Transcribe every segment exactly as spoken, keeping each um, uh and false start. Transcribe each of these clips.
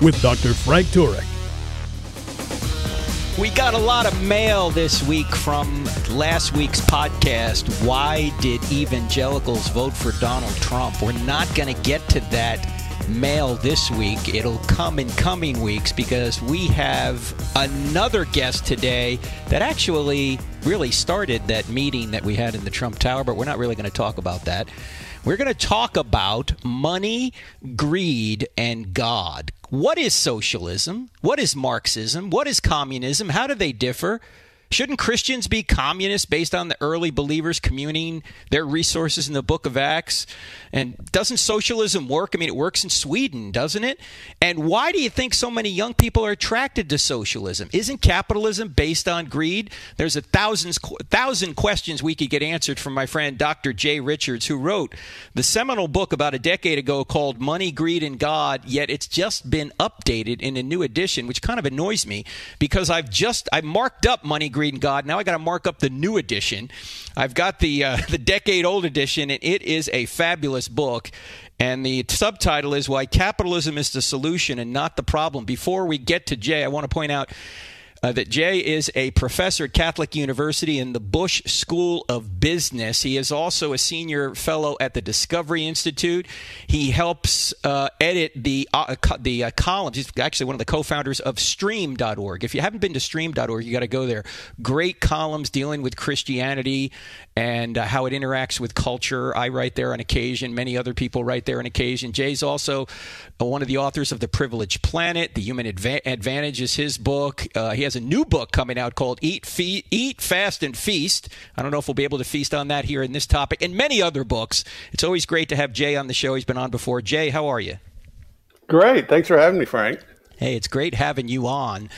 with Doctor Frank Turek. We got a lot of mail this week from last week's podcast, Why Did Evangelicals Vote for Donald Trump? We're not going to get to that mail this week. It'll come in coming weeks because we have another guest today that actually really started that meeting that we had in the Trump Tower, but we're not really going to talk about that. We're going to talk about money, greed, and God. What is socialism? What is Marxism? What is communism? How do they differ? Shouldn't Christians be communists based on the early believers communing their resources in the Book of Acts? And doesn't socialism work? I mean, it works in Sweden, doesn't it? And why do you think so many young people are attracted to socialism? Isn't capitalism based on greed? There's a thousands, thousand questions we could get answered from my friend Doctor Jay Richards, who wrote the seminal book about a decade ago called Money, Greed, and God, yet it's just been updated in a new edition, which kind of annoys me because I've just I marked up Money, Greed, Reading God. Now I got to mark up the new edition. I've got the uh, the decade old edition, and it is a fabulous book. And the subtitle is Why Capitalism is the Solution and Not the Problem. Before we get to Jay, I want to point out Uh, that Jay is a professor at Catholic University in the Busch School of Business. He is also a senior fellow at the Discovery Institute. He helps uh, edit the uh, co- the uh, columns. He's actually one of the co-founders of Stream dot org. If you haven't been to Stream dot org, you got to go there. Great columns dealing with Christianity and uh, how it interacts with culture. I write there on occasion. Many other people write there on occasion. Jay's also uh, one of the authors of The Privileged Planet. The Human Adva- Advantage is his book. Uh, he has a new book coming out called Eat, Fe- Eat, Fast, and Feast. I don't know if we'll be able to feast on that here in this topic and many other books. It's always great to have Jay on the show. He's been on before. Jay, how are you? Great. Thanks for having me, Frank. Hey, it's great having you on.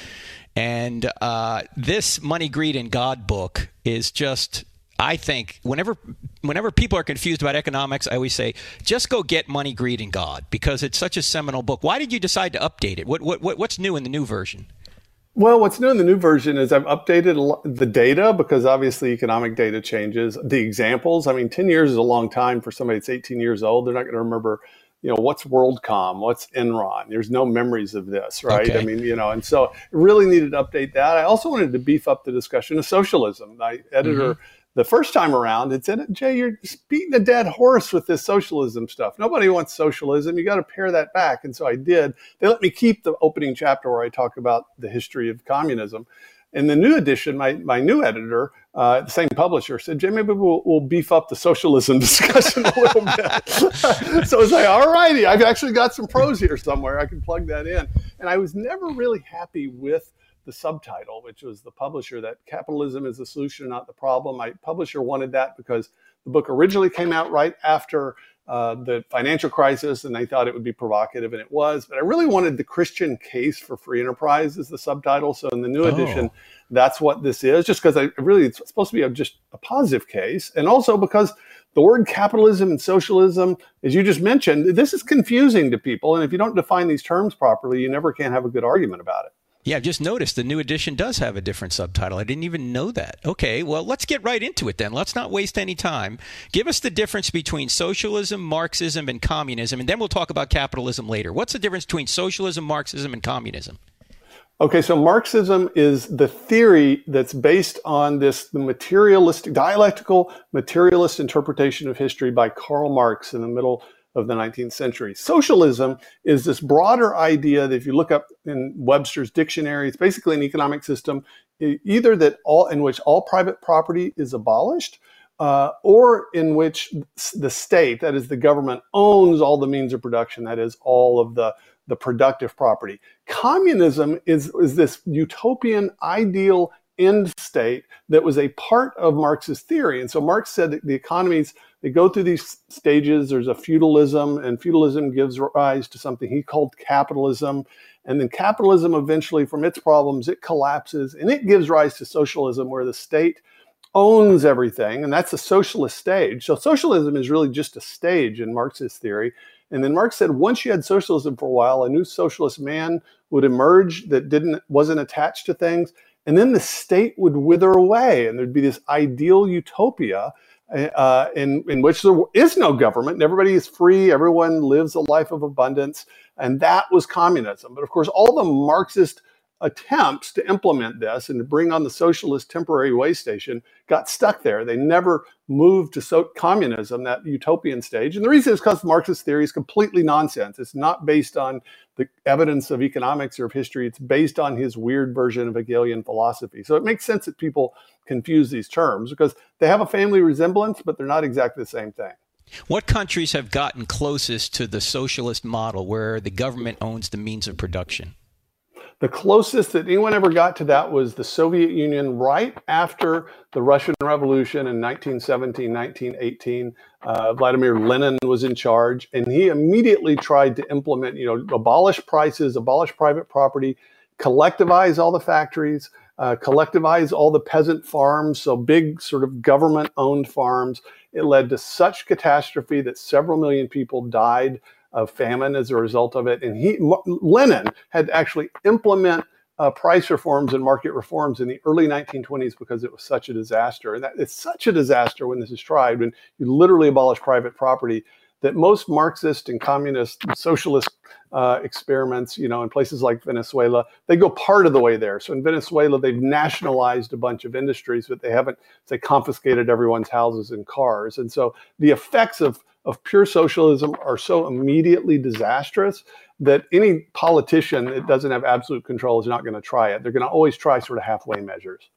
And uh, this Money, Greed, and God book is just, I think, whenever whenever people are confused about economics, I always say, just go get Money, Greed, and God because it's such a seminal book. Why did you decide to update it? What, what, what's new in the new version? Well, what's new in the new version is I've updated the data because obviously economic data changes. The examples, I mean, ten years is a long time for somebody that's eighteen years old. They're not going to remember, you know, what's WorldCom, what's Enron. There's no memories of this, right? Okay. I mean, you know, and so I really needed to update that. I also wanted to beef up the discussion of socialism. My editor, mm-hmm. the first time around, it said, Jay, you're just beating a dead horse with this socialism stuff. Nobody wants socialism. You got to pare that back. And so I did. They let me keep the opening chapter where I talk about the history of communism. In the new edition, my, my new editor, uh, the same publisher, said, Jay, maybe we'll, we'll beef up the socialism discussion a little bit. So I was like, all righty, I've actually got some prose here somewhere. I can plug that in. And I was never really happy with the subtitle, which was the publisher, that capitalism is the solution, not the problem. My publisher wanted that because the book originally came out right after uh, the financial crisis, and they thought it would be provocative, and it was. But I really wanted the Christian case for free enterprise as the subtitle. So in the new oh. edition, that's what this is, just because I really, it's supposed to be a, just a positive case. And also because the word capitalism and socialism, as you just mentioned, this is confusing to people. And if you don't define these terms properly, you never can have a good argument about it. Yeah, I've just noticed the new edition does have a different subtitle. I didn't even know that. Okay, well, let's get right into it then. Let's not waste any time. Give us the difference between socialism, Marxism, and communism, and then we'll talk about capitalism later. What's the difference between socialism, Marxism, and communism? Okay, so Marxism is the theory that's based on this the materialistic, dialectical materialist interpretation of history by Karl Marx in the middle of the nineteenth century. Socialism is this broader idea that if you look up in Webster's dictionary, it's basically an economic system either that all in which all private property is abolished uh, or in which the state, that is the government, owns all the means of production, that is all of the, the productive property. Communism is, is this utopian ideal end state that was a part of Marx's theory. And so Marx said that the economy's They go through these stages. There's a feudalism, and feudalism gives rise to something he called capitalism. And then capitalism eventually, from its problems, it collapses, and it gives rise to socialism, where the state owns everything, and that's the socialist stage. So socialism is really just a stage in Marxist theory. And then Marx said once you had socialism for a while, a new socialist man would emerge that didn't wasn't attached to things, and then the state would wither away, and there'd be this ideal utopia uh, in, in which there is no government, and everybody is free, everyone lives a life of abundance, and that was communism. But of course, all the Marxist attempts to implement this and to bring on the socialist temporary way station got stuck there. They never moved to so communism, that utopian stage. And the reason is because Marxist theory is completely nonsense. It's not based on the evidence of economics or of history. It's based on his weird version of Hegelian philosophy. So it makes sense that people confuse these terms, because they have a family resemblance, but they're not exactly the same thing. What countries have gotten closest to the socialist model where the government owns the means of production? The closest that anyone ever got to that was the Soviet Union right after the Russian Revolution in nineteen seventeen, nineteen eighteen. Uh, Vladimir Lenin was in charge, and he immediately tried to implement, you know, abolish prices, abolish private property, collectivize all the factories, uh, collectivize all the peasant farms, so big sort of government-owned farms. It led to such catastrophe that several million people died of famine as a result of it. And he, Lenin had to actually implement uh, price reforms and market reforms in the early nineteen twenties because it was such a disaster. And that, it's such a disaster when this is tried, when you literally abolish private property, that most Marxist and communist and socialist uh, experiments, you know, in places like Venezuela, they go part of the way there. So in Venezuela, they've nationalized a bunch of industries, but they haven't, they confiscated everyone's houses and cars. And so the effects of of pure socialism are so immediately disastrous that any politician that doesn't have absolute control is not going to try it. They're going to always try sort of halfway measures.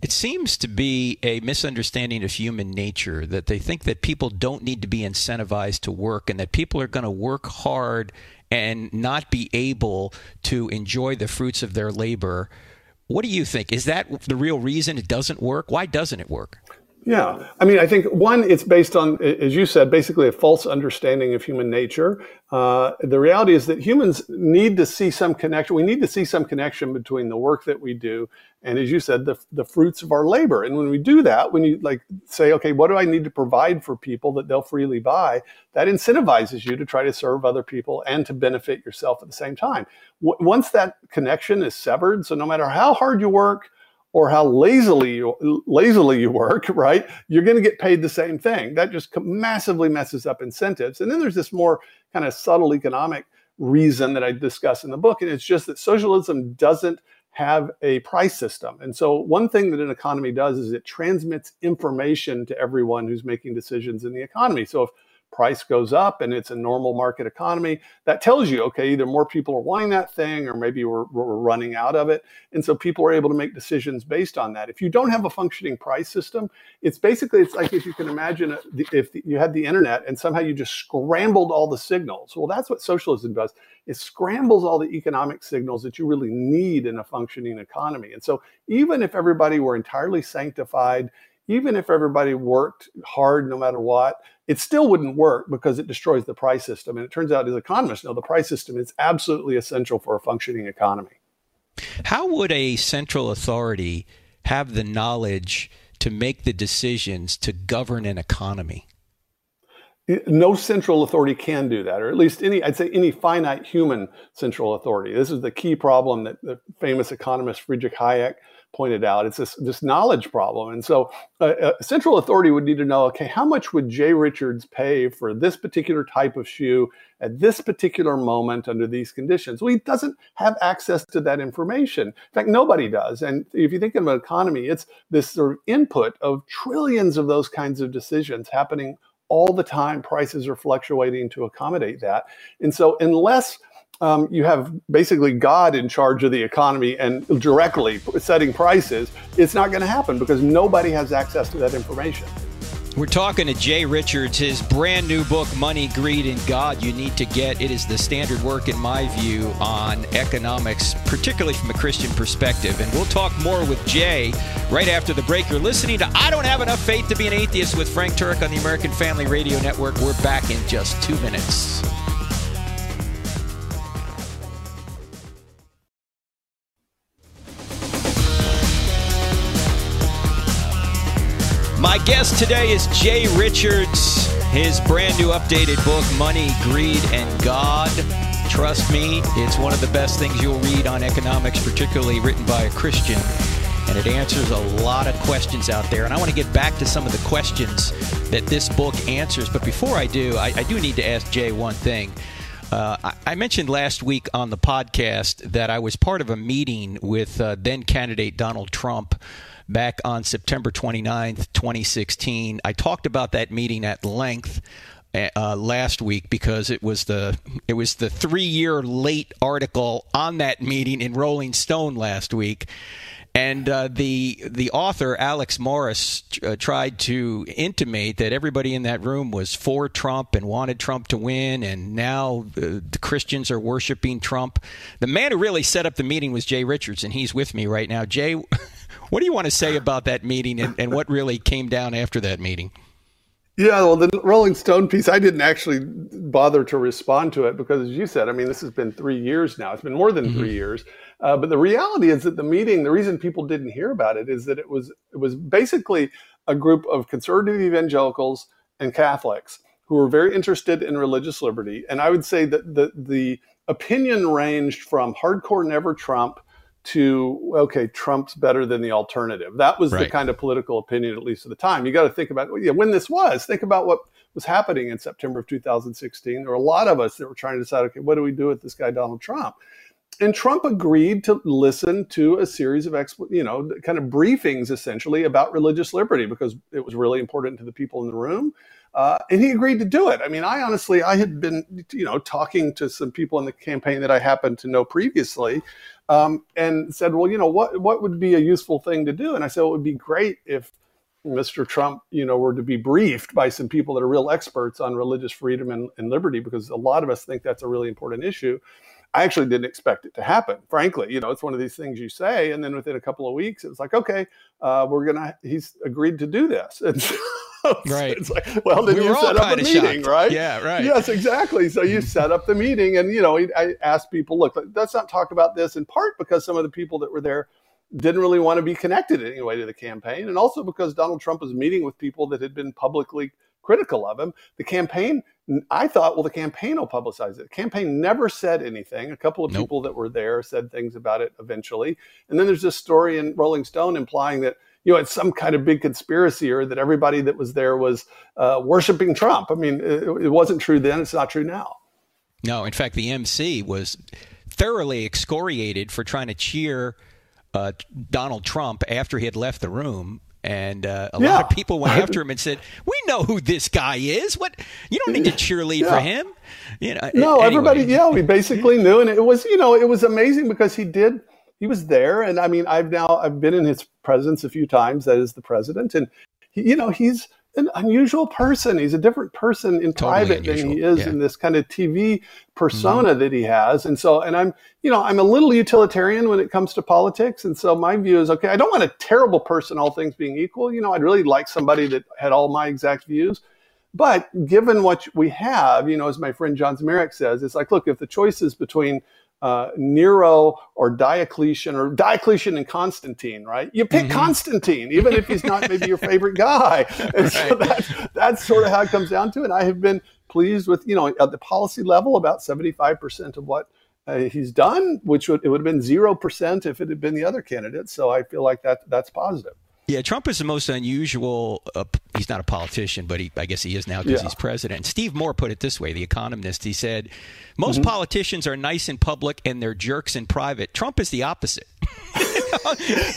It seems to be a misunderstanding of human nature that they think that people don't need to be incentivized to work, and that people are going to work hard and not be able to enjoy the fruits of their labor. What do you think? Is that the real reason it doesn't work? Why doesn't it work? Yeah. I mean, I think, one, it's based on, as you said, basically a false understanding of human nature. Uh, the reality is that humans need to see some connection. We need to see some connection between the work that we do and, as you said, the, the fruits of our labor. And when we do that, when you like say, okay, what do I need to provide for people that they'll freely buy? That incentivizes you to try to serve other people and to benefit yourself at the same time. W- once that connection is severed, so no matter how hard you work, or how lazily you, lazily you work, right? You're going to get paid the same thing. That just massively messes up incentives. And then there's this more kind of subtle economic reason that I discuss in the book, and it's just that socialism doesn't have a price system. And so one thing that an economy does is it transmits information to everyone who's making decisions in the economy. So if price goes up and it's a normal market economy, that tells you, okay, either more people are wanting that thing or maybe we're, we're running out of it. And so people are able to make decisions based on that. If you don't have a functioning price system, it's basically, it's like if you can imagine if you had the internet and somehow you just scrambled all the signals. Well, that's what socialism does. It scrambles all the economic signals that you really need in a functioning economy. And so even if everybody were entirely sanctified, even if everybody worked hard no matter what, it still wouldn't work because it destroys the price system. And it turns out, as economists know, the price system is absolutely essential for a functioning economy. How would a central authority have the knowledge to make the decisions to govern an economy? No central authority can do that, or at least any, I'd say any finite human central authority. This is the key problem that the famous economist Friedrich Hayek pointed out. It's this, this knowledge problem. And so uh, a central authority would need to know, okay, how much would Jay Richards pay for this particular type of shoe at this particular moment under these conditions? Well, he doesn't have access to that information. In fact, nobody does. And if you think of an economy, it's this sort of input of trillions of those kinds of decisions happening all the time. Prices are fluctuating to accommodate that. And so unless Um, you have basically God in charge of the economy and directly setting prices, it's not going to happen because nobody has access to that information. We're talking to Jay Richards. His brand new book, Money, Greed, and God, you need to get. It is the standard work, in my view, on economics, particularly from a Christian perspective. And we'll talk more with Jay right after the break. You're listening to I Don't Have Enough Faith to Be an Atheist with Frank Turek on the American Family Radio Network. We're back in just two minutes. My guest today is Jay Richards. His brand new updated book, Money, Greed, and God. Trust me, it's one of the best things you'll read on economics, particularly written by a Christian. And it answers a lot of questions out there. And I want to get back to some of the questions that this book answers. But before I do, I, I do need to ask Jay one thing. Uh, I, I mentioned last week on the podcast that I was part of a meeting with uh, then-candidate Donald Trump back on September twenty-ninth, twenty sixteen. I talked about that meeting at length uh, last week because it was the it was the three-year late article on that meeting in Rolling Stone last week. And uh, the the author, Alex Morris, uh, tried to intimate that everybody in that room was for Trump and wanted Trump to win, and now uh, the Christians are worshiping Trump. The man who really set up the meeting was Jay Richards, and he's with me right now. Jay, what do you want to say about that meeting and, and what really came down after that meeting? Yeah, well, the Rolling Stone piece, I didn't actually bother to respond to it because, as you said, I mean, this has been three years now. It's been more than mm-hmm. three years. Uh, but the reality is that the meeting, the reason people didn't hear about it is that it was it was basically a group of conservative evangelicals and Catholics who were very interested in religious liberty. And I would say that the, the opinion ranged from hardcore never Trump to, okay, Trump's better than the alternative. That was right. The kind of political opinion, at least at the time. You got to think about, well, yeah, when this was, think about what was happening in September of two thousand sixteen. There were a lot of us that were trying to decide, okay, what do we do with this guy, Donald Trump? And Trump agreed to listen to a series of, expo- you know, kind of briefings, essentially, about religious liberty, because it was really important to the people in the room. Uh, and he agreed to do it. I mean, I honestly, I had been, you know, talking to some people in the campaign that I happened to know previously, um, and said, well, you know, what what would be a useful thing to do? And I said, well, it would be great if Mister Trump, you know, were to be briefed by some people that are real experts on religious freedom and, and liberty, because a lot of us think that's a really important issue. I actually didn't expect it to happen, frankly. You know, it's one of these things you say, and then within a couple of weeks, it's like, okay, uh, we're gonna. He's agreed to do this. And so, right. It's like, well, then we you set up a meeting, shocked. Right? Yeah, right. Yes, exactly. So you set up the meeting, and you know, I asked people, look, let's not talk about this. In part because some of the people that were there didn't really want to be connected in any way to the campaign, and also because Donald Trump was meeting with people that had been publicly critical of him. The campaign, I thought, well, the campaign will publicize it. The campaign never said anything. A couple of nope. people that were there said things about it eventually. And then there's this story in Rolling Stone implying that, you know, it's some kind of big conspiracy or that everybody that was there was uh, worshiping Trump. I mean, it, it wasn't true then. It's not true now. No, in fact, the M C was thoroughly excoriated for trying to cheer uh, Donald Trump after he had left the room. And uh, a yeah. lot of people went after him and said, "We know who this guy is. What you don't need to cheerlead yeah. for him." You know, no, anyway. everybody. Yeah, we basically knew, and it was you know it was amazing because he did. He was there, and I mean, I've now I've been in his presence a few times as the president, and he, you know, he's an unusual person. He's a different person in totally private unusual. than he is yeah. in this kind of T V persona mm-hmm. that he has, and so and I'm you know I'm a little utilitarian when it comes to politics, and so my view is, okay, I don't want a terrible person, all things being equal. You know, I'd really like somebody that had all my exact views, but given what we have, you know, as my friend John Zmerek says, it's like, look, if the choice is between uh, Nero or Diocletian or Diocletian and Constantine, right? You pick mm-hmm. Constantine, even if he's not maybe your favorite guy. And right. so that's, that's sort of how it comes down to it. I have been pleased with, you know, at the policy level, about seventy-five percent of what uh, he's done, which would, it would have been zero percent if it had been the other candidate. So I feel like that that's positive. Yeah, Trump is the most unusual. Uh, he's not a politician, but he, I guess he is now because yeah. he's president. Steve Moore put it this way, the economist. He said, most mm-hmm. politicians are nice in public and they're jerks in private. Trump is the opposite.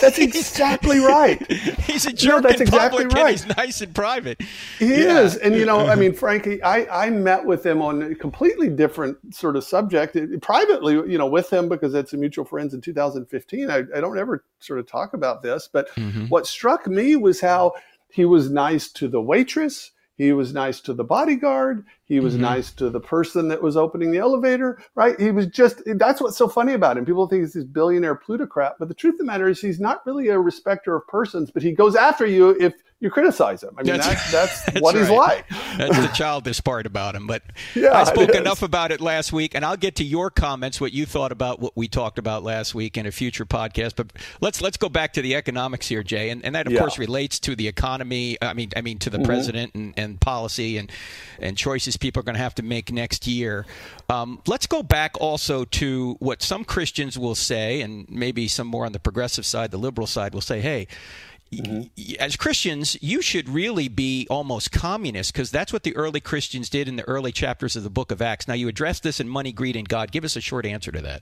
That's exactly right. He's a jerk no, that's in exactly public right. and he's nice in private. He yeah. is. And, you know, I mean, frankly, I, I met with him on a completely different sort of subject it, privately, you know, with him because it's a mutual friends in two thousand fifteen. I, I don't ever sort of talk about this, but mm-hmm. what struck me was how He was nice to the waitress. He was nice to the bodyguard. He was mm-hmm. nice to the person that was opening the elevator, right? He was just, that's what's so funny about him. People think he's this billionaire plutocrat, but the truth of the matter is he's not really a respecter of persons, but he goes after you if you criticize him. I mean, that's, that, that's, that's what right. he's like. That's the childish part about him. But yeah, I spoke enough about it last week, and I'll get to your comments, what you thought about what we talked about last week in a future podcast. But let's let's go back to the economics here, Jay. And, and that, of yeah. course, relates to the economy. I mean, I mean to the mm-hmm. president and, and policy and, and choices people are going to have to make next year. Um, let's go back also to what some Christians will say, and maybe some more on the progressive side, the liberal side will say, hey, mm-hmm. as Christians, you should really be almost communist, because that's what the early Christians did in the early chapters of the Book of Acts. Now, you address this in Money, Greed, and God. Give us a short answer to that.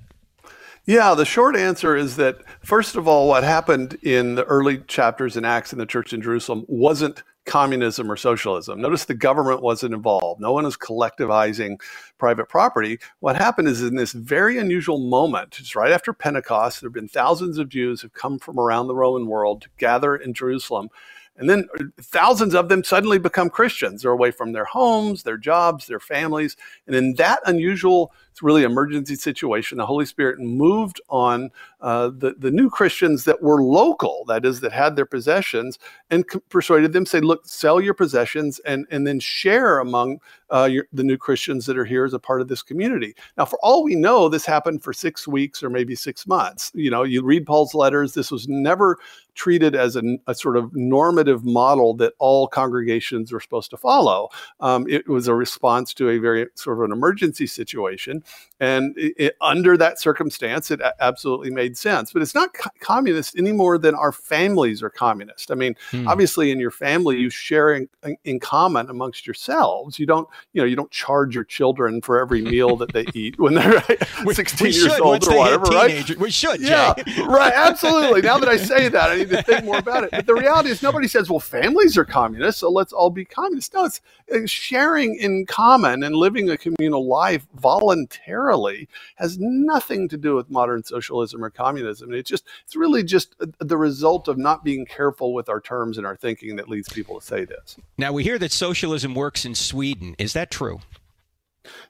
Yeah, the short answer is that, first of all, what happened in the early chapters in Acts in the church in Jerusalem wasn't communism or socialism. Notice the government wasn't involved. No one is collectivizing private property. What happened is, in this very unusual moment, it's right after Pentecost, there have been thousands of Jews who've come from around the Roman world to gather in Jerusalem. And then thousands of them suddenly become Christians. They're away from their homes, their jobs, their families. And in that unusual, really emergency situation, the Holy Spirit moved on uh, the, the new Christians that were local, that is, that had their possessions, and co- persuaded them, say, look, sell your possessions and, and then share among uh, your, the new Christians that are here as a part of this community. Now, for all we know, this happened for six weeks or maybe six months. You know, you read Paul's letters. This was never treated as a, a sort of normative model that all congregations were supposed to follow. Um, it was a response to a very sort of an emergency situation. And it, it, under that circumstance, it absolutely made sense. But it's not co- communist any more than our families are communist. I mean, hmm. obviously, in your family, you share in, in common amongst yourselves. You don't, you know, you don't charge your children for every meal that they eat when they're we, sixteen we years should, old or whatever, right? We should, Jay. Yeah, right, absolutely. Now that I say that, I need to think more about it. But the reality is, nobody says, well, families are communist, so let's all be communist. No, it's, it's sharing in common and living a communal life voluntarily. Has nothing to do with modern socialism or communism. It's just, it's really just the result of not being careful with our terms and our thinking that leads people to say this. Now, we hear that socialism works in Sweden. Is that true?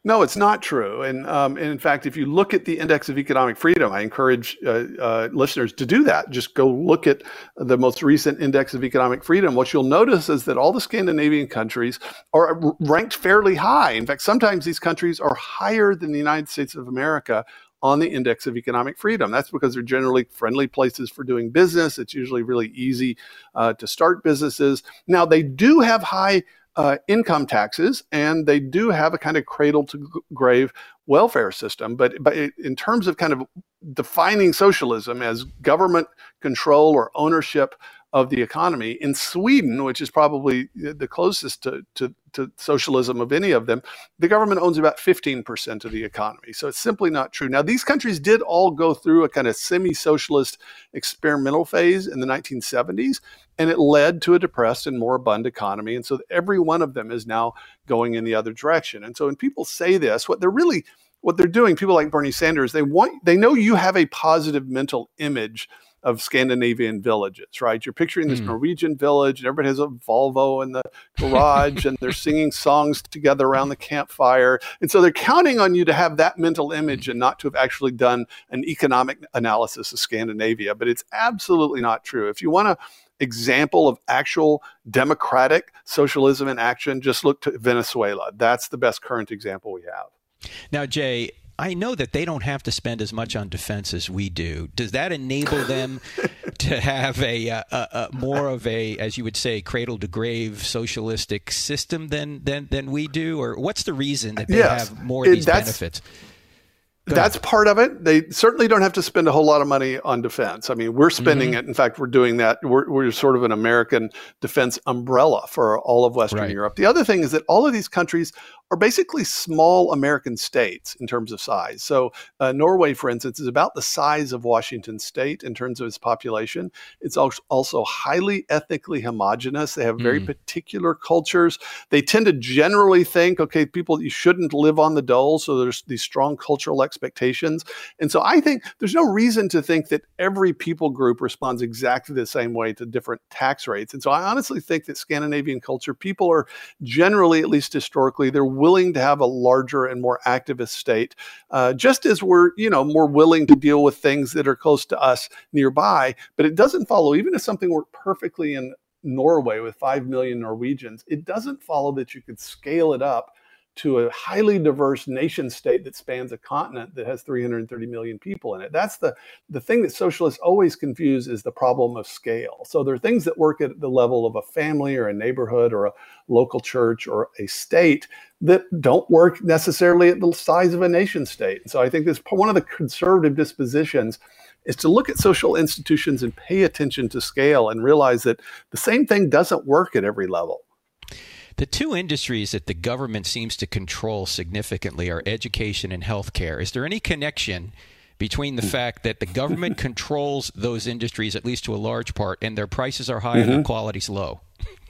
No, it's not true. And, um, and in fact, if you look at the Index of Economic Freedom, I encourage uh, uh, listeners to do that. Just go look at the most recent Index of Economic Freedom. What you'll notice is that all the Scandinavian countries are ranked fairly high. In fact, sometimes these countries are higher than the United States of America on the Index of Economic Freedom. That's because they're generally friendly places for doing business. It's usually really easy uh, to start businesses. Now, they do have high Uh, income taxes, and they do have a kind of cradle-to-grave welfare system. But, but in terms of kind of defining socialism as government control or ownership of the economy, in Sweden, which is probably the closest to, to, to socialism of any of them, the government owns about fifteen percent of the economy. So it's simply not true. Now, these countries did all go through a kind of semi-socialist experimental phase in the nineteen seventies, and it led to a depressed and moribund economy. And so every one of them is now going in the other direction. And so when people say this, what they're really, what they're doing, people like Bernie Sanders, they want, they know you have a positive mental image of Scandinavian villages, right? You're picturing this mm. Norwegian village, and everybody has a Volvo in the garage, and they're singing songs together around the campfire. And so they're counting on you to have that mental image and not to have actually done an economic analysis of Scandinavia. But it's absolutely not true. If you want to example of actual democratic socialism in action, just look to Venezuela. That's the best current example we have. Now, Jay, I know that they don't have to spend as much on defense as we do. Does that enable them to have a, a, a more of a, as you would say, cradle to grave socialistic system than than than we do? Or what's the reason that they yes, have more of these benefits? Go That's ahead. Part of it. They certainly don't have to spend a whole lot of money on defense. I mean, we're spending mm-hmm. it. In fact, we're doing that. We're, we're sort of an American defense umbrella for all of Western right. Europe. The other thing is that all of these countries are basically small American states in terms of size. So uh, Norway, for instance, is about the size of Washington state in terms of its population. It's also highly ethnically homogenous. They have very mm. particular cultures. They tend to generally think, okay, people, you shouldn't live on the dole. So there's these strong cultural expectations. And so I think there's no reason to think that every people group responds exactly the same way to different tax rates. And so I honestly think that Scandinavian culture, people are generally, at least historically, they're willing to have a larger and more activist state, uh, just as we're, you know, more willing to deal with things that are close to us nearby. But it doesn't follow, even if something worked perfectly in Norway with five million Norwegians, it doesn't follow that you could scale it up to a highly diverse nation state that spans a continent that has three hundred thirty million people in it. That's the, the thing that socialists always confuse, is the problem of scale. So there are things that work at the level of a family or a neighborhood or a local church or a state that don't work necessarily at the size of a nation state. And so I think this one of the conservative dispositions is to look at social institutions and pay attention to scale and realize that the same thing doesn't work at every level. The two industries that the government seems to control significantly are education and healthcare. Is there any connection between the fact that the government controls those industries, at least to a large part, and their prices are high mm-hmm. and their quality's low?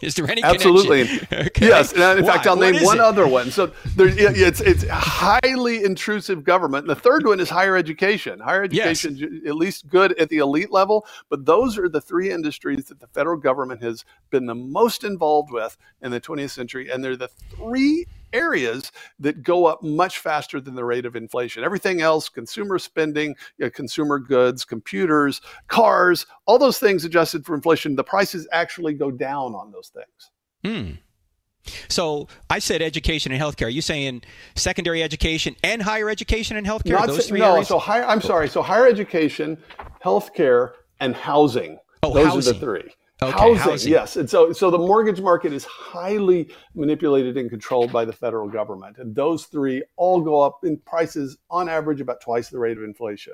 Is there any Absolutely. Connection? Okay. Yes. And in Why? fact, I'll what name one it? other one. So there's, it's it's highly intrusive government. And the third one is higher education. Higher education, yes. At least good at the elite level. But those are the three industries that the federal government has been the most involved with in the twentieth century. And they're the three areas that go up much faster than the rate of inflation. Everything else, consumer spending, you know, consumer goods, computers, cars, all those things adjusted for inflation, the prices actually go down on those things. Hmm. So I said education and healthcare. Are you saying secondary education and higher education and healthcare? Not those say, three no, areas? So higher, I'm sorry. So higher education, healthcare, and housing. Oh, those housing. are the three. Okay, housing, housing, yes. And so so the mortgage market is highly manipulated and controlled by the federal government. And those three all go up in prices on average about twice the rate of inflation.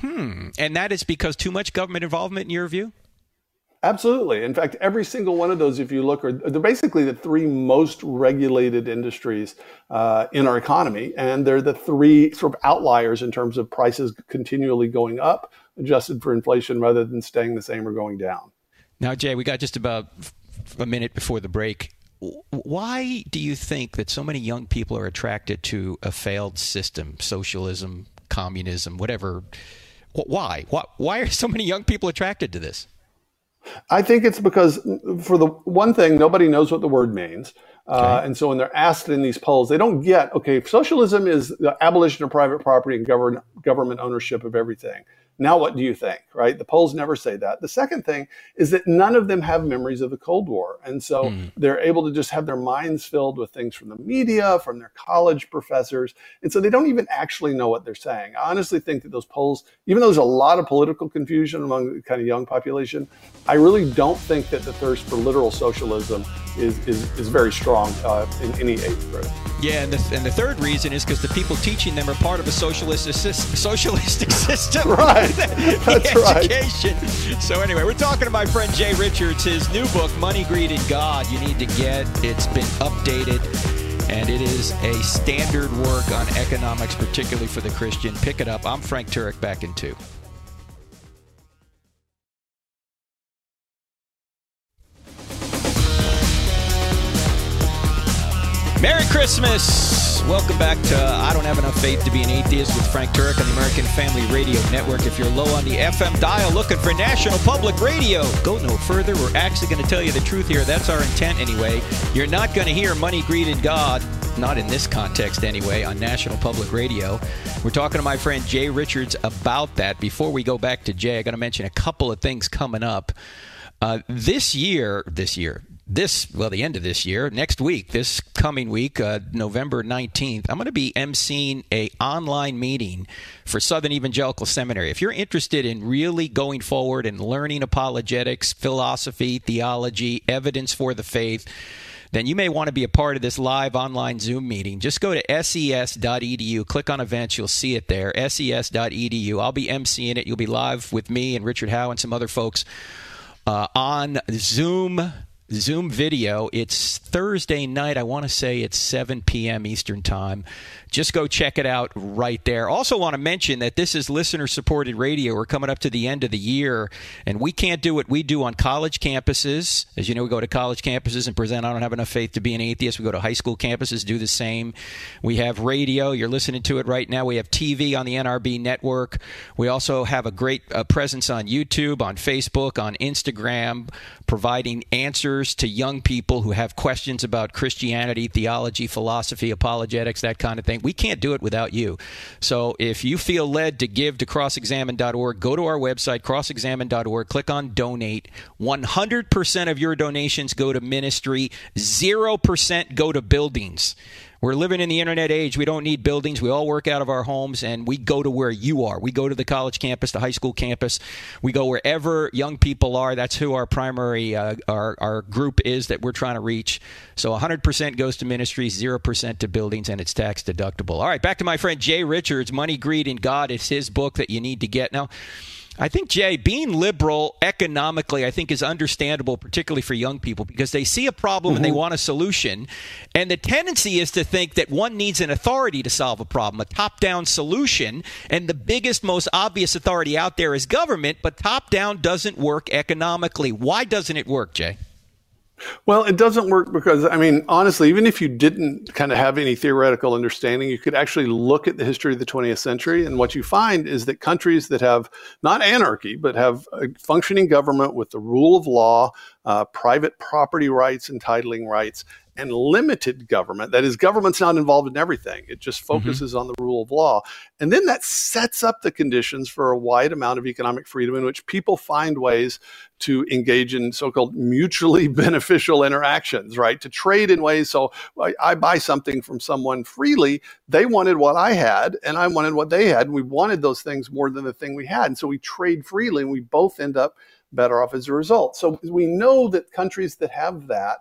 Hmm. And that is because too much government involvement, in your view? Absolutely. In fact, every single one of those, if you look, are they're basically the three most regulated industries uh, in our economy. And they're the three sort of outliers in terms of prices continually going up, adjusted for inflation, rather than staying the same or going down. Now, Jay, we got just about a minute before the break. Why do you think that so many young people are attracted to a failed system, socialism, communism, whatever? Why? Why are so many young people attracted to this? I think it's because, for the one thing, nobody knows what the word means. Okay. Uh, and so when they're asked in these polls, they don't get, okay, socialism is the abolition of private property and govern, government ownership of everything. Now what do you think, right? The polls never say that. The second thing is that none of them have memories of the Cold War. And so mm. they're able to just have their minds filled with things from the media, from their college professors. And so they don't even actually know what they're saying. I honestly think that those polls, even though there's a lot of political confusion among the kind of young population, I really don't think that the thirst for literal socialism is is, is very strong uh, in any eighth grade. Yeah, and the, and the third reason is because the people teaching them are part of a socialist assist, socialistic system. Right. That's education. Right. So anyway, we're talking to my friend Jay Richards. His new book, Money, Greed, and God, you need to get. It's been updated, and it is a standard work on economics, particularly for the Christian. Pick it up. I'm Frank Turek, back in two. Merry Christmas! Welcome back to I Don't Have Enough Faith to Be an Atheist with Frank Turek on the American Family Radio Network. If you're low on the F M dial looking for National Public Radio, go no further. We're actually going to tell you the truth here. That's our intent anyway. You're not going to hear Money, Greed, and God, not in this context anyway, on National Public Radio. We're talking to my friend Jay Richards about that. Before we go back to Jay, I got to mention a couple of things coming up. Uh, this year, this year, This, well, the end of this year, next week, this coming week, uh, November nineteenth, I'm going to be emceeing a online meeting for Southern Evangelical Seminary. If you're interested in really going forward and learning apologetics, philosophy, theology, evidence for the faith, then you may want to be a part of this live online Zoom meeting. Just go to S E S dot E D U, click on events, you'll see it there, S E S dot E D U. I'll be emceeing it. You'll be live with me and Richard Howe and some other folks uh, on Zoom Zoom video. It's Thursday night. I want to say it's seven p.m. Eastern time. Just go check it out right there. Also want to mention that this is listener-supported radio. We're coming up to the end of the year, and we can't do what we do on college campuses. As you know, we go to college campuses and present I Don't Have Enough Faith to Be an Atheist. We go to high school campuses, do the same. We have radio. You're listening to it right now. We have T V on the N R B network. We also have a great uh, presence on YouTube, on Facebook, on Instagram, providing answers to young people who have questions about Christianity, theology, philosophy, apologetics, that kind of thing. We can't do it without you. So if you feel led to give to cross examine dot org, go to our website, cross examine dot org, click on Donate. one hundred percent of your donations go to ministry, zero percent go to buildings. We're living in the internet age. We don't need buildings. We all work out of our homes, and we go to where you are. We go to the college campus, the high school campus. We go wherever young people are. That's who our primary uh, our, our group is that we're trying to reach. So one hundred percent goes to ministries, zero percent to buildings, and it's tax deductible. All right, back to my friend Jay Richards, Money, Greed, and God. It's his book that you need to get now. I think, Jay, being liberal economically, I think, is understandable, particularly for young people, because they see a problem mm-hmm. and they want a solution. And the tendency is to think that one needs an authority to solve a problem, a top-down solution. And the biggest, most obvious authority out there is government, but top-down doesn't work economically. Why doesn't it work, Jay? Well, it doesn't work because, I mean, honestly, even if you didn't kind of have any theoretical understanding, you could actually look at the history of the twentieth century. And what you find is that countries that have not anarchy, but have a functioning government with the rule of law, uh, private property rights and titling rights, and limited government, that is, government's not involved in everything. It just focuses mm-hmm. on the rule of law. And then that sets up the conditions for a wide amount of economic freedom in which people find ways to engage in so-called mutually beneficial interactions, right? To trade in ways. So I, I buy something from someone freely. They wanted what I had, and I wanted what they had. And we wanted those things more than the thing we had. And so we trade freely, and we both end up better off as a result. So we know that countries that have that,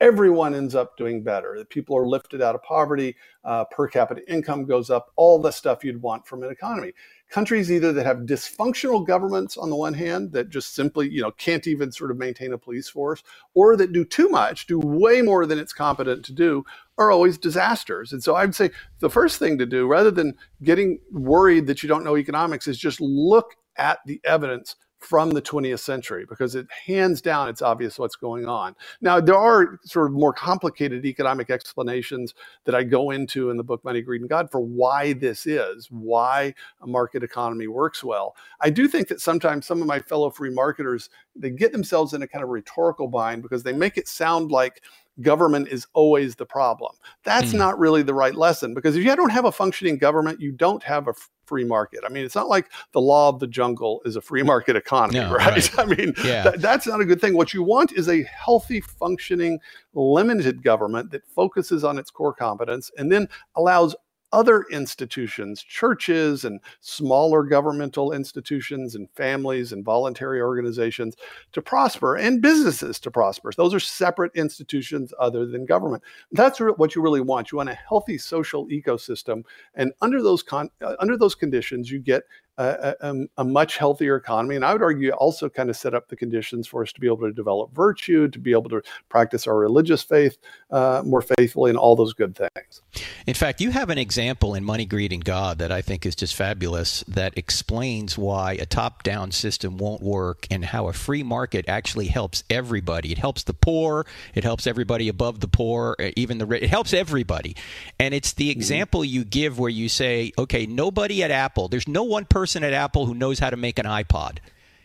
everyone ends up doing better. The people are lifted out of poverty, uh, per capita income goes up, all the stuff you'd want from an economy. Countries either that have dysfunctional governments on the one hand that just simply, you know, can't even sort of maintain a police force, or that do too much, do way more than it's competent to do, are always disasters. And so I'd say the first thing to do, rather than getting worried that you don't know economics, is just look at the evidence from the twentieth century, because it hands down, it's obvious what's going on. Now, there are sort of more complicated economic explanations that I go into in the book, Money, Greed, and God, for why this is, why a market economy works well. I do think that sometimes some of my fellow free marketers, they get themselves in a kind of rhetorical bind because they make it sound like government is always the problem. That's mm. not really the right lesson, because if you don't have a functioning government, you don't have a f- free market. I mean, it's not like the law of the jungle is a free market economy, no, right? right? I mean, yeah. th- that's not a good thing. What you want is a healthy, functioning, limited government that focuses on its core competence and then allows other institutions, churches and smaller governmental institutions and families and voluntary organizations to prosper, and businesses to prosper. Those are separate institutions other than government. That's what you really want. You want a healthy social ecosystem. And under those con- under those conditions, you get A, a, a much healthier economy. And I would argue also kind of set up the conditions for us to be able to develop virtue, to be able to practice our religious faith uh, more faithfully, and all those good things. In fact, you have an example in Money, Greed, and God that I think is just fabulous that explains why a top-down system won't work and how a free market actually helps everybody. It helps the poor. It helps everybody above the poor, even the rich. It helps everybody. And it's the example mm-hmm. you give where you say, okay, nobody at Apple, there's no one person person at Apple who knows how to make an iPod.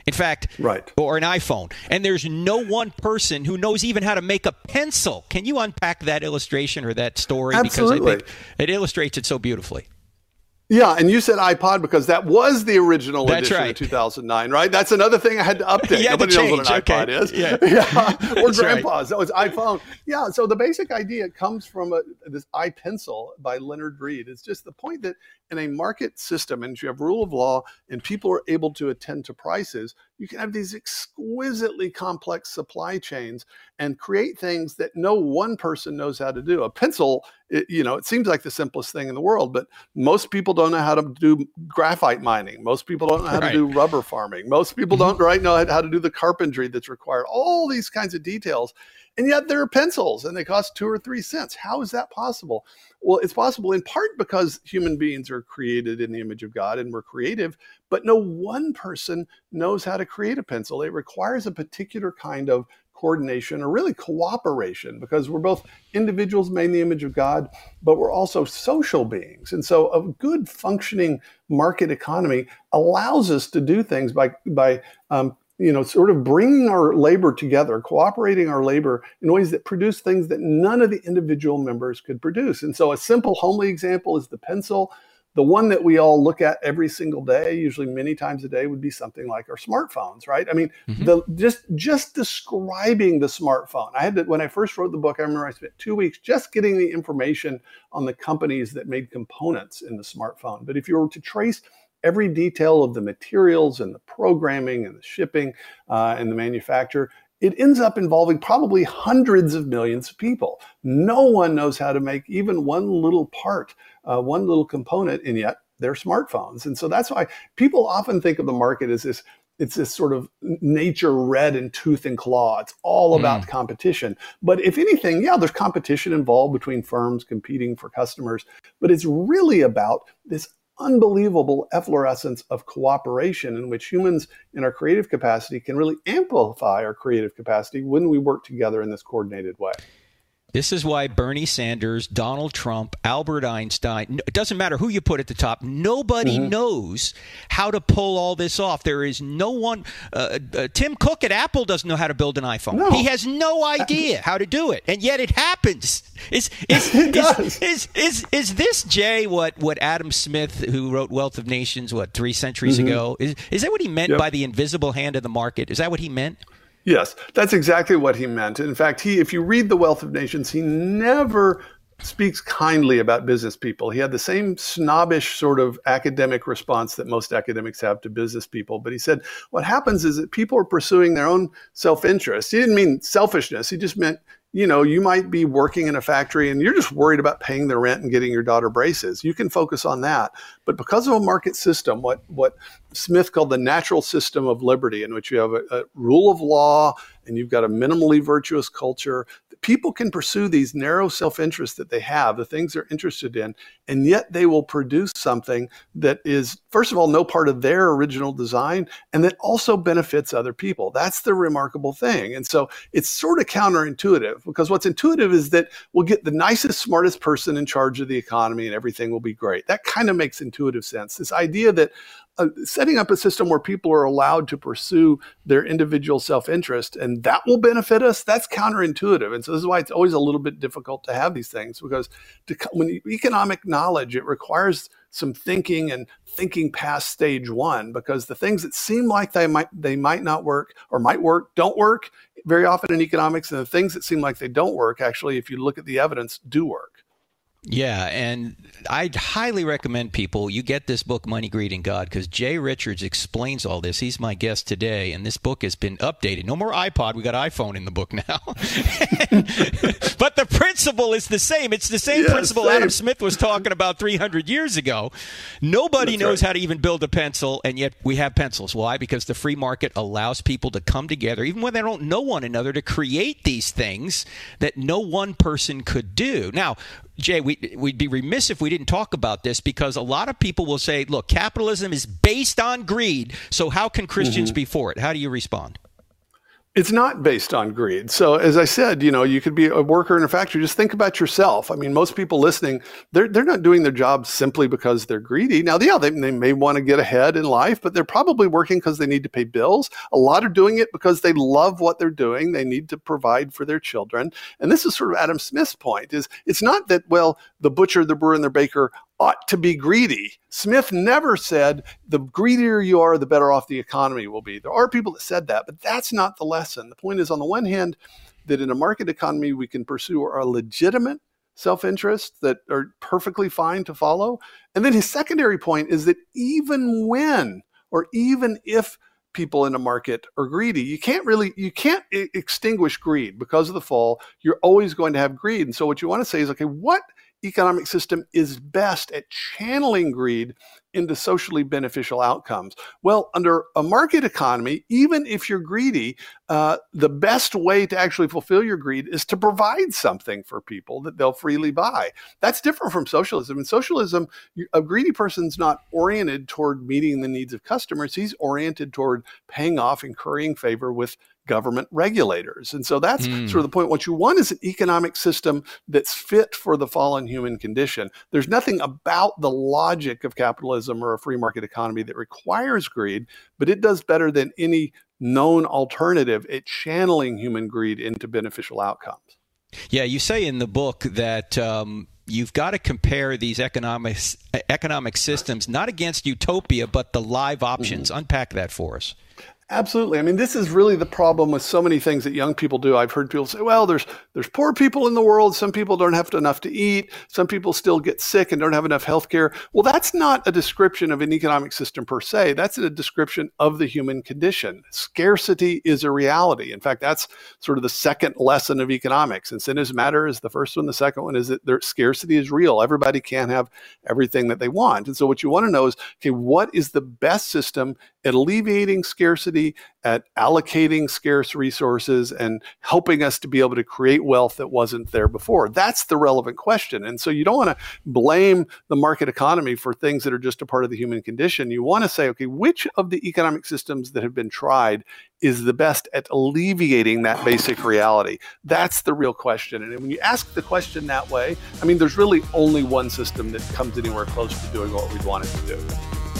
In fact, right. or an iPhone. And there's no one person who knows even how to make a pencil. Can you unpack that illustration or that story? Absolutely. Because I think it illustrates it so beautifully. Yeah, and you said iPod because that was the original That's edition right. of two thousand nine, right? That's another thing I had to update. Yeah, nobody knows what an iPod okay. is. Yeah. yeah. Or grandpa's. Right. That was iPhone. Yeah, so the basic idea comes from a, this iPencil by Leonard Reed. It's just the point that in a market system, and you have rule of law, and people are able to attend to prices, you can have these exquisitely complex supply chains and create things that no one person knows how to do. A pencil it, you know, it seems like the simplest thing in the world, but most people don't know how to do graphite mining. Most people don't know how right. to do rubber farming. Most people don't right know how to do the carpentry that's required, all these kinds of details. And yet there are pencils and they cost two or three cents. How is that possible? Well, it's possible in part because human beings are created in the image of God and we're creative, but no one person knows how to create a pencil. It requires a particular kind of coordination, or really cooperation, because we're both individuals made in the image of God, but we're also social beings. And so a good functioning market economy allows us to do things by, by um, you know, sort of bringing our labor together, cooperating our labor in ways that produce things that none of the individual members could produce. And so a simple homely example is the pencil. The one that we all look at every single day, usually many times a day, would be something like our smartphones, right? I mean, mm-hmm. the, just just describing the smartphone. I had to, when I first wrote the book, I remember I spent two weeks just getting the information on the companies that made components in the smartphone. But if you were to trace every detail of the materials and the programming and the shipping uh, and the manufacture, it ends up involving probably hundreds of millions of people. No one knows how to make even one little part, uh, one little component, and yet they're smartphones. And so that's why people often think of the market as this, it's this sort of nature red in tooth and claw. It's all about mm. competition. But if anything, yeah, there's competition involved between firms competing for customers, but it's really about this unbelievable efflorescence of cooperation in which humans in our creative capacity can really amplify our creative capacity when we work together in this coordinated way. This is why Bernie Sanders, Donald Trump, Albert Einstein, it doesn't matter who you put at the top, nobody mm-hmm. knows how to pull all this off. There is no one. Uh, uh, Tim Cook at Apple doesn't know how to build an iPhone. No. He has no idea how to do it. And yet it happens. Is, is, it is, is, is, is this, Jay, what, what Adam Smith, who wrote Wealth of Nations, what, three centuries mm-hmm. ago? Is, is that what he meant yep. by the invisible hand of the market? Is that what he meant? Yes, that's exactly what he meant. In fact, he, if you read The Wealth of Nations, he never speaks kindly about business people. He had the same snobbish sort of academic response that most academics have to business people. But he said, what happens is that people are pursuing their own self-interest. He didn't mean selfishness. He just meant, you know, you might be working in a factory and you're just worried about paying the rent and getting your daughter braces. You can focus on that. But because of a market system, what, what Smith called the natural system of liberty, in which you have a, a rule of law and you've got a minimally virtuous culture, people can pursue these narrow self-interests that they have, the things they're interested in, and yet they will produce something that is, first of all, no part of their original design, and that also benefits other people. That's the remarkable thing. And so it's sort of counterintuitive, because what's intuitive is that we'll get the nicest, smartest person in charge of the economy and everything will be great. That kind of makes intuitive sense. This idea that Uh, setting up a system where people are allowed to pursue their individual self-interest and that will benefit us, that's counterintuitive. And so this is why it's always a little bit difficult to have these things, because to, when you, economic knowledge, it requires some thinking and thinking past stage one, because the things that seem like they might they might not work or might work don't work very often in economics. And the things that seem like they don't work, actually, if you look at the evidence, do work. Yeah, and I'd highly recommend people, you get this book, Money, Greed, and God, because Jay Richards explains all this. He's my guest today, and this book has been updated. No more iPod. We got iPhone in the book now. But the principle is the same. It's the same yeah, principle same. Adam Smith was talking about three hundred years ago. Nobody That's knows right. how to even build a pencil, and yet we have pencils. Why? Because the free market allows people to come together, even when they don't know one another, to create these things that no one person could do. Now, Jay, we, we'd be remiss if we didn't talk about this, because a lot of people will say, look, capitalism is based on greed, so how can Christians mm-hmm. be for it? How do you respond? It's not based on greed. So as I said, you know, you could be a worker in a factory. Just think about yourself. I mean, most people listening, they're they're not doing their job simply because they're greedy. Now, yeah, they, they may want to get ahead in life, but they're probably working because they need to pay bills. A lot are doing it because they love what they're doing. They need to provide for their children. And this is sort of Adam Smith's point, is it's not that, well, the butcher, the brewer, and the baker ought to be greedy. Smith never said the greedier you are, the better off the economy will be. There are people that said that, but that's not the lesson. The point is, on the one hand, that in a market economy, we can pursue our legitimate self-interest that are perfectly fine to follow. And then his secondary point is that even when, or even if people in a market are greedy, you can't really, you can't extinguish greed because of the fall. You're always going to have greed. And so what you want to say is, okay, what economic system is best at channeling greed into socially beneficial outcomes. Well, under a market economy, even if you're greedy, uh, the best way to actually fulfill your greed is to provide something for people that they'll freely buy. That's different from socialism. In socialism, a greedy person's not oriented toward meeting the needs of customers. He's oriented toward paying off, incurring favor with government regulators. And so that's mm. sort of the point. What you want is an economic system that's fit for the fallen human condition. There's nothing about the logic of capitalism or a free market economy that requires greed, but it does better than any known alternative at channeling human greed into beneficial outcomes. Yeah, you say in the book that um, you've got to compare these economics, economic systems not against utopia, but the live options. Mm-hmm. Unpack that for us. Absolutely. I mean, this is really the problem with so many things that young people do. I've heard people say, well, there's there's poor people in the world. Some people don't have enough to eat. Some people still get sick and don't have enough health care. Well, that's not a description of an economic system per se. That's a description of the human condition. Scarcity is a reality. In fact, that's sort of the second lesson of economics. Incentives matter is the first one. The second one is that their scarcity is real. Everybody can't have everything that they want. And so what you want to know is, okay, what is the best system at alleviating scarcity, at allocating scarce resources, and helping us to be able to create wealth that wasn't there before? That's the relevant question. And so you don't want to blame the market economy for things that are just a part of the human condition. You want to say, okay, which of the economic systems that have been tried is the best at alleviating that basic reality? That's the real question. And when you ask the question that way, I mean, there's really only one system that comes anywhere close to doing what we'd want it to do.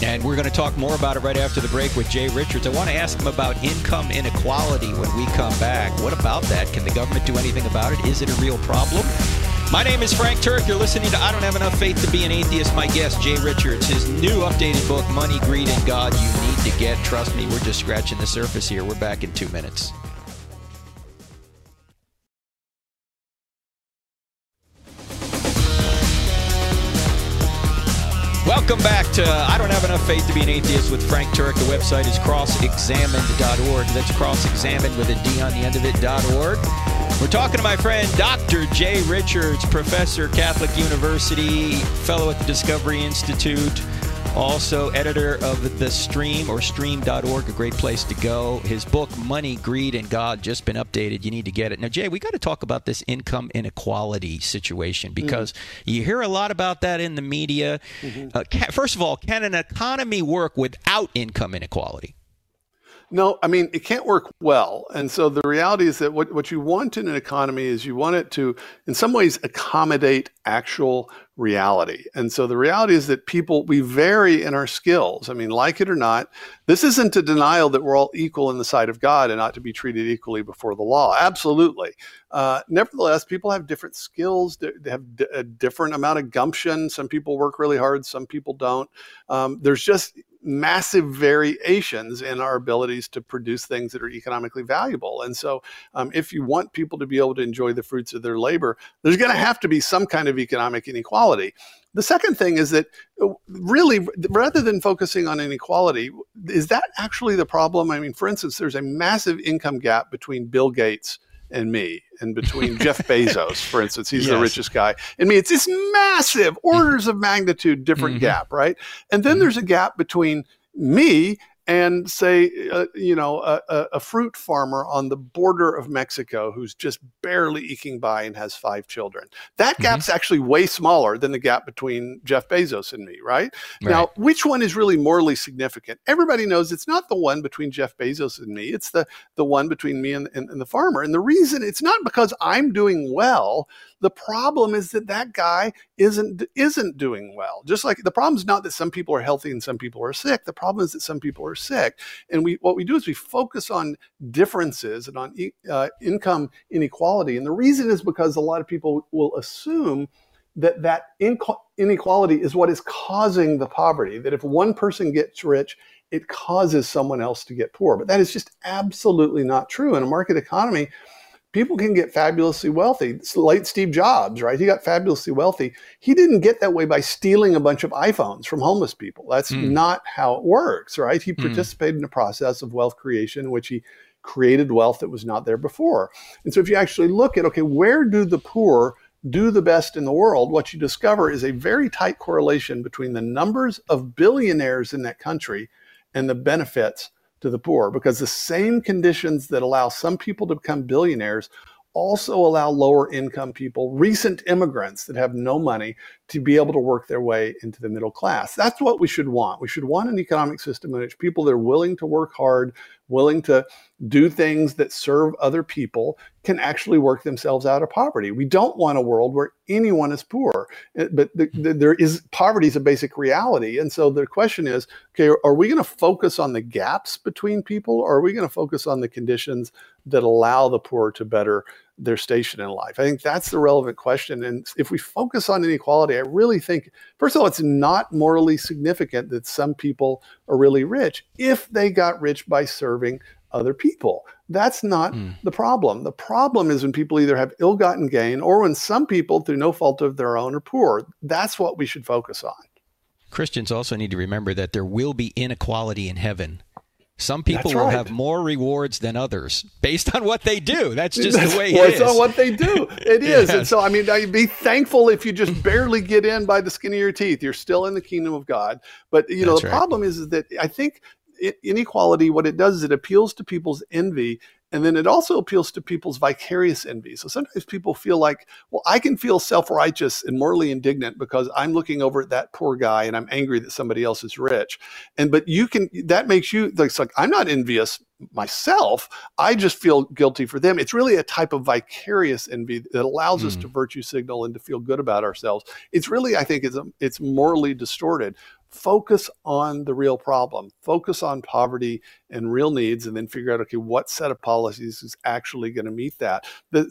And we're going to talk more about it right after the break with Jay Richards. I want to ask him about income inequality when we come back. What about that? Can the government do anything about it? Is it a real problem? My name is Frank Turek. You're listening to I Don't Have Enough Faith to Be an Atheist. My guest, Jay Richards, his new updated book, Money, Greed, and God, you need to get. Trust me, we're just scratching the surface here. We're back in two minutes. Welcome back to I Don't Have Enough Faith to Be an Atheist with Frank Turek. The website is cross examined dot org. That's cross examined with a D on the end of it, .org. We're talking to my friend Doctor Jay Richards, professor, Catholic University, fellow at the Discovery Institute, also editor of The Stream or stream dot org, a great place to go. His book, Money, Greed, and God, just been updated. You need to get it. Now, Jay, we got to talk about this income inequality situation because mm-hmm. you hear a lot about that in the media. Mm-hmm. Uh, can, first of all, can an economy work without income inequality? No, I mean, it can't work well. And so the reality is that what, what you want in an economy is you want it to, in some ways, accommodate actual reality. And so the reality is that people, we vary in our skills. I mean, like it or not, this isn't a denial that we're all equal in the sight of God and ought to be treated equally before the law. Absolutely. Uh, nevertheless, people have different skills. They have d- a different amount of gumption. Some people work really hard. Some people don't. Um, there's just massive variations in our abilities to produce things that are economically valuable. And so um, if you want people to be able to enjoy the fruits of their labor, there's going to have to be some kind of economic inequality. The second thing is that really, rather than focusing on inequality, is that actually the problem? I mean, for instance, there's a massive income gap between Bill Gates and me, and between Jeff Bezos, for instance, he's yes. the richest guy, and me. It's this massive orders of magnitude different mm-hmm. gap, right? And then mm-hmm. there's a gap between me and, say, uh, you know, a, a fruit farmer on the border of Mexico who's just barely eking by and has five children. That gap's mm-hmm. actually way smaller than the gap between Jeff Bezos and me, right? right? Now, which one is really morally significant? Everybody knows it's not the one between Jeff Bezos and me. It's the, the one between me and, and, and the farmer. And the reason, it's not because I'm doing well. The problem is that that guy isn't isn't doing well. Just like the problem is not that some people are healthy and some people are sick. The problem is that some people are sick. And we what we do is we focus on differences and on e- uh, income inequality. And the reason is because a lot of people will assume that that inco- inequality is what is causing the poverty, that if one person gets rich, it causes someone else to get poor. But that is just absolutely not true. In a market economy, people can get fabulously wealthy. It's late Steve Jobs, right? He got fabulously wealthy. He didn't get that way by stealing a bunch of iPhones from homeless people. That's mm. not how it works, right? He participated mm. in a process of wealth creation in which he created wealth that was not there before. And so if you actually look at, okay, where do the poor do the best in the world, what you discover is a very tight correlation between the numbers of billionaires in that country and the benefits to the poor, because the same conditions that allow some people to become billionaires also allow lower income people, recent immigrants that have no money, to be able to work their way into the middle class. That's what we should want. We should want an economic system in which people that are willing to work hard, willing to do things that serve other people, can actually work themselves out of poverty. We don't want a world where anyone is poor, but the, the, there is poverty is a basic reality. And so the question is, okay, are we going to focus on the gaps between people, or are we going to focus on the conditions that allow the poor to better their station in life? I think that's the relevant question. And if we focus on inequality, I really think, first of all, it's not morally significant that some people are really rich if they got rich by serving other people. That's not mm. the problem. The problem is when people either have ill-gotten gain or when some people, through no fault of their own, are poor. That's what we should focus on. Christians also need to remember that there will be inequality in heaven. Some people right. will have more rewards than others based on what they do. That's just That's, the way it well, is. It's on what they do. It is. Yes. And so, I mean, be thankful if you just barely get in by the skin of your teeth. You're still in the kingdom of God. But, you know, That's the right. problem is, is that I think inequality, what it does is it appeals to people's envy. And then it also appeals to people's vicarious envy. So sometimes people feel like, well, I can feel self-righteous and morally indignant because I'm looking over at that poor guy and I'm angry that somebody else is rich. And but you can, that makes you, it's like, I'm not envious myself. I just feel guilty for them. It's really a type of vicarious envy that allows mm. us to virtue signal and to feel good about ourselves. It's really, I think, it's, it's morally distorted. Focus on the real problem, focus on poverty and real needs, and then figure out, okay, what set of policies is actually going to meet that. The,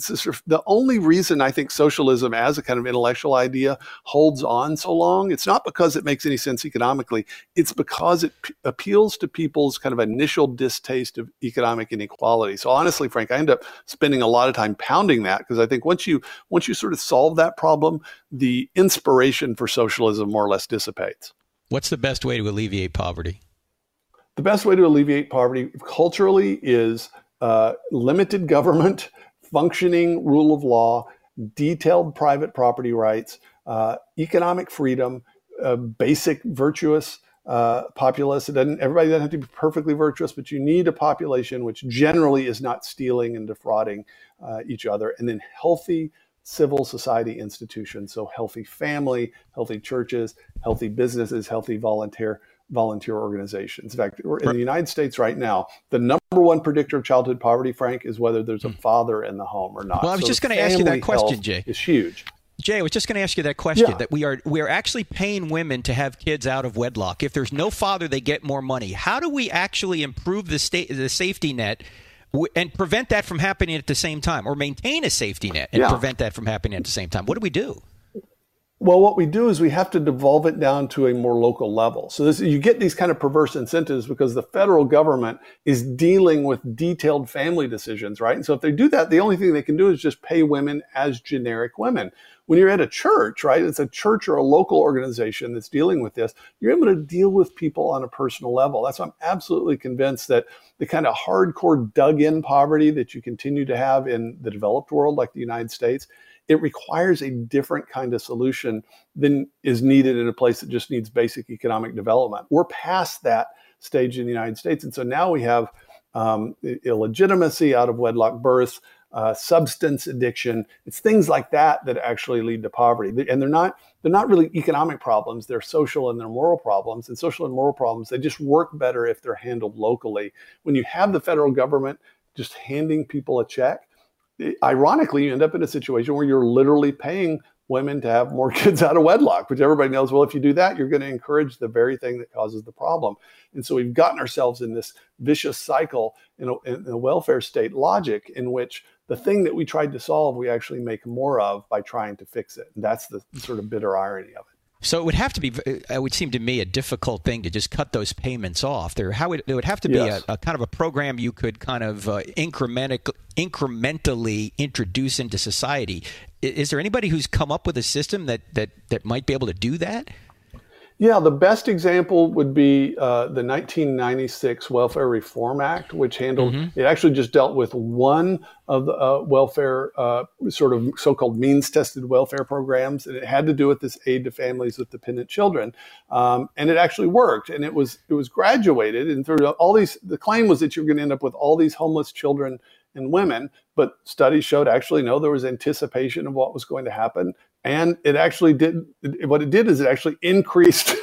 the only reason I think socialism as a kind of intellectual idea holds on so long, it's not because it makes any sense economically, it's because it p- appeals to people's kind of initial distaste of economic inequality. So honestly, Frank, I end up spending a lot of time pounding that, because I think once you once you sort of solve that problem, the inspiration for socialism more or less dissipates. What's the best way to alleviate poverty? The best way to alleviate poverty culturally is uh, limited government, functioning rule of law, detailed private property rights, uh, economic freedom, uh, basic virtuous uh, populace. It doesn't, everybody doesn't have to be perfectly virtuous, but you need a population which generally is not stealing and defrauding uh, each other, and then healthy civil society institutions. So healthy family, healthy churches, healthy businesses, healthy volunteer volunteer organizations. In fact, we're in the United States right now, the number one predictor of childhood poverty, Frank, is whether there's a father in the home or not. Well, I was so just going to ask you that question, Jay. It's huge. Jay, I was just going to ask you that question, yeah. that we are we are actually paying women to have kids out of wedlock. If there's no father, they get more money. How do we actually improve the state, the safety net and prevent that from happening at the same time, or maintain a safety net and yeah. prevent that from happening at the same time? What do we do? Well, what we do is we have to devolve it down to a more local level. So this, you get these kind of perverse incentives because the federal government is dealing with detailed family decisions, right? And so if they do that, the only thing they can do is just pay women as generic women. When you're at a church, right, it's a church or a local organization that's dealing with this, you're able to deal with people on a personal level. That's why I'm absolutely convinced that the kind of hardcore dug-in poverty that you continue to have in the developed world, like the United States, it requires a different kind of solution than is needed in a place that just needs basic economic development. We're past that stage in the United States. And so now we have um, illegitimacy, out-of-wedlock births, Uh, substance addiction. It's things like that that actually lead to poverty. And they're not they're not really economic problems. They're social and they're moral problems. And social and moral problems, they just work better if they're handled locally. When you have the federal government just handing people a check, ironically, you end up in a situation where you're literally paying women to have more kids out of wedlock, which everybody knows, well, if you do that, you're going to encourage the very thing that causes the problem. And so we've gotten ourselves in this vicious cycle in a, in a welfare state logic in which the thing that we tried to solve, we actually make more of by trying to fix it. And that's the sort of bitter irony of it. So it would have to be, it would seem to me, a difficult thing to just cut those payments off. There, how would, there would have to be yes. a, a kind of a program you could kind of uh, increment, incrementally introduce into society. Is there anybody who's come up with a system that that that might be able to do that? Yeah, the best example would be uh, the nineteen ninety-six Welfare Reform Act, which handled, mm-hmm. it actually just dealt with one of the uh, welfare, uh, sort of so-called means-tested welfare programs, and it had to do with this aid to families with dependent children. Um, and it actually worked, and it was it was graduated, and through all these, the claim was that you're going to end up with all these homeless children and women, but studies showed actually, no, there was anticipation of what was going to happen. And it actually did, what it did is it actually increased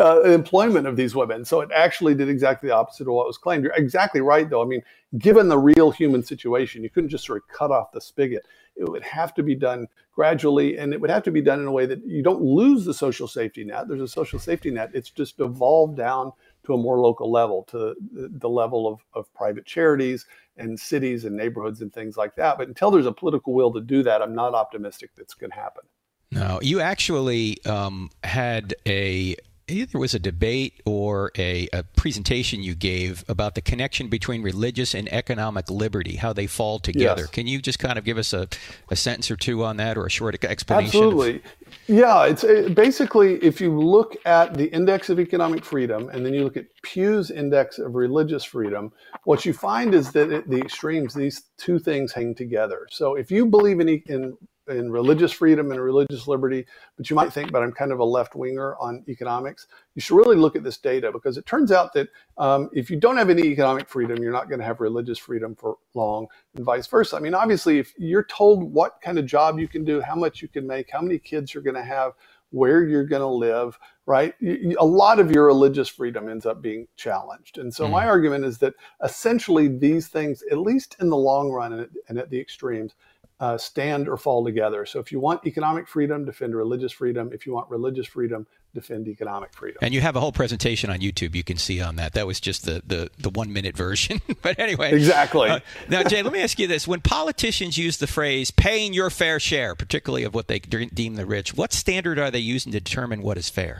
uh, employment of these women. So it actually did exactly the opposite of what was claimed. You're exactly right, though. I mean, given the real human situation, you couldn't just sort of cut off the spigot. It would have to be done gradually, and it would have to be done in a way that you don't lose the social safety net. There's a social safety net. It's just devolved down to a more local level, to the level of, of private charities and cities and neighborhoods and things like that. But until there's a political will to do that, I'm not optimistic that's going to happen. No, you actually um, had a, either was a debate or a, a presentation you gave about the connection between religious and economic liberty, how they fall together. Yes. Can you just kind of give us a, a sentence or two on that, or a short explanation? Absolutely. Of- yeah, it's it, basically, if you look at the Index of Economic Freedom and then you look at Pew's Index of Religious Freedom, what you find is that at the extremes, these two things hang together. So if you believe in in in religious freedom and religious liberty, but you might think, but I'm kind of a left-winger on economics, you should really look at this data, because it turns out that um, if you don't have any economic freedom, you're not going to have religious freedom for long, and vice versa. I mean, obviously, if you're told what kind of job you can do, how much you can make, how many kids you're going to have, where you're going to live, right? A lot of your religious freedom ends up being challenged. And so mm. my argument is that essentially these things, at least in the long run and at the extremes, Uh, stand or fall together. So if you want economic freedom, defend religious freedom. If you want religious freedom, defend economic freedom. And you have a whole presentation on YouTube you can see on that. That was just the the, the one-minute version. But anyway. Exactly. Uh, now, Jay, let me ask you this. When politicians use the phrase paying your fair share, particularly of what they de- deem the rich, what standard are they using to determine what is fair?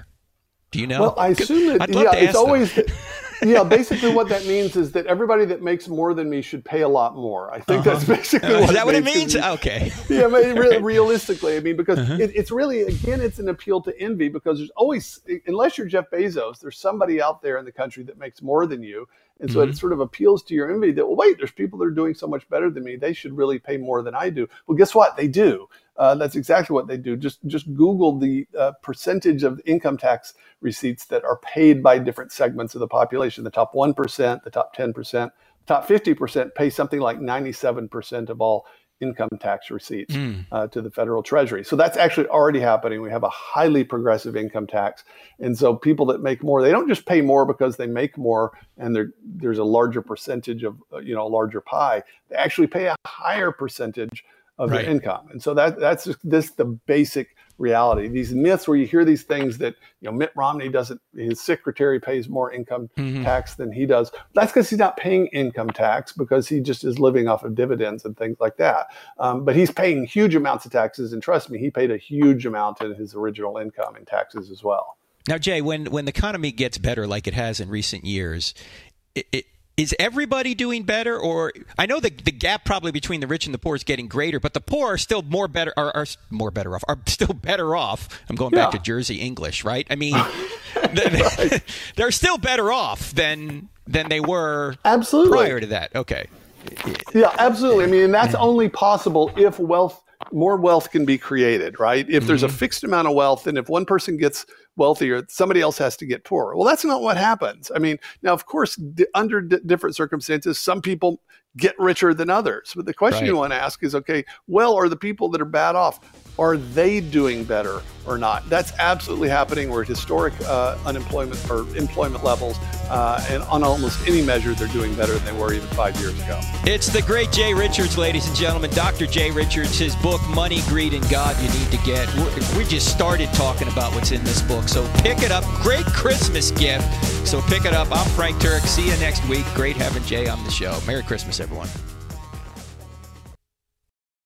Do you know? Well, I assume that, yeah, it's always... Yeah, basically what that means is that everybody that makes more than me should pay a lot more. I think uh-huh. that's basically uh, what, that it what it means. Is that what it means? Okay. Yeah, I mean, re- realistically, I mean, because uh-huh. it, it's really, again, it's an appeal to envy, because there's always, unless you're Jeff Bezos, there's somebody out there in the country that makes more than you. And so mm-hmm. it sort of appeals to your envy that, well, wait, there's people that are doing so much better than me. They should really pay more than I do. Well, guess what? They do. Uh, that's exactly what they do. Just just Google the uh, percentage of income tax receipts that are paid by different segments of the population. The top one percent, the top ten percent, top fifty percent pay something like ninety-seven percent of all income tax receipts mm. uh, to the federal treasury. So that's actually already happening. We have a highly progressive income tax. And so people that make more, they don't just pay more because they make more and there's a larger percentage of, you know, a larger pie. They actually pay a higher percentage of right. their income. And so that that's just this the basic reality. These myths where you hear these things that, you know, Mitt Romney doesn't, his secretary pays more income mm-hmm. tax than he does. That's because he's not paying income tax, because he just is living off of dividends and things like that. Um, but he's paying huge amounts of taxes. And trust me, he paid a huge amount in his original income in taxes as well. Now, Jay, when, when the economy gets better like it has in recent years, it, it is everybody doing better? Or I know the the gap probably between the rich and the poor is getting greater, but the poor are still more better are, are more better off. Are still better off. I'm going yeah. back to Jersey English, right? I mean, right. they're still better off than than they were absolutely. Prior to that. Okay. Yeah, absolutely. I mean, and that's only possible if wealth more wealth can be created, right? If mm-hmm. there's a fixed amount of wealth, and if one person gets wealthier, somebody else has to get poorer. Well, that's not what happens. I mean, now, of course, d- under d- different circumstances, some people get richer than others. But the question right. you want to ask is, okay, well, are the people that are bad off, are they doing better or not? That's absolutely happening. We're at historic uh, unemployment or employment levels. Uh, and on almost any measure, they're doing better than they were even five years ago. It's the great Jay Richards, ladies and gentlemen. Doctor Jay Richards, his book, Money, Greed, and God, you need to get. We're, we just started talking about what's in this book. So pick it up. Great Christmas gift. So pick it up. I'm Frank Turek. See you next week. Great having Jay on the show. Merry Christmas, everyone.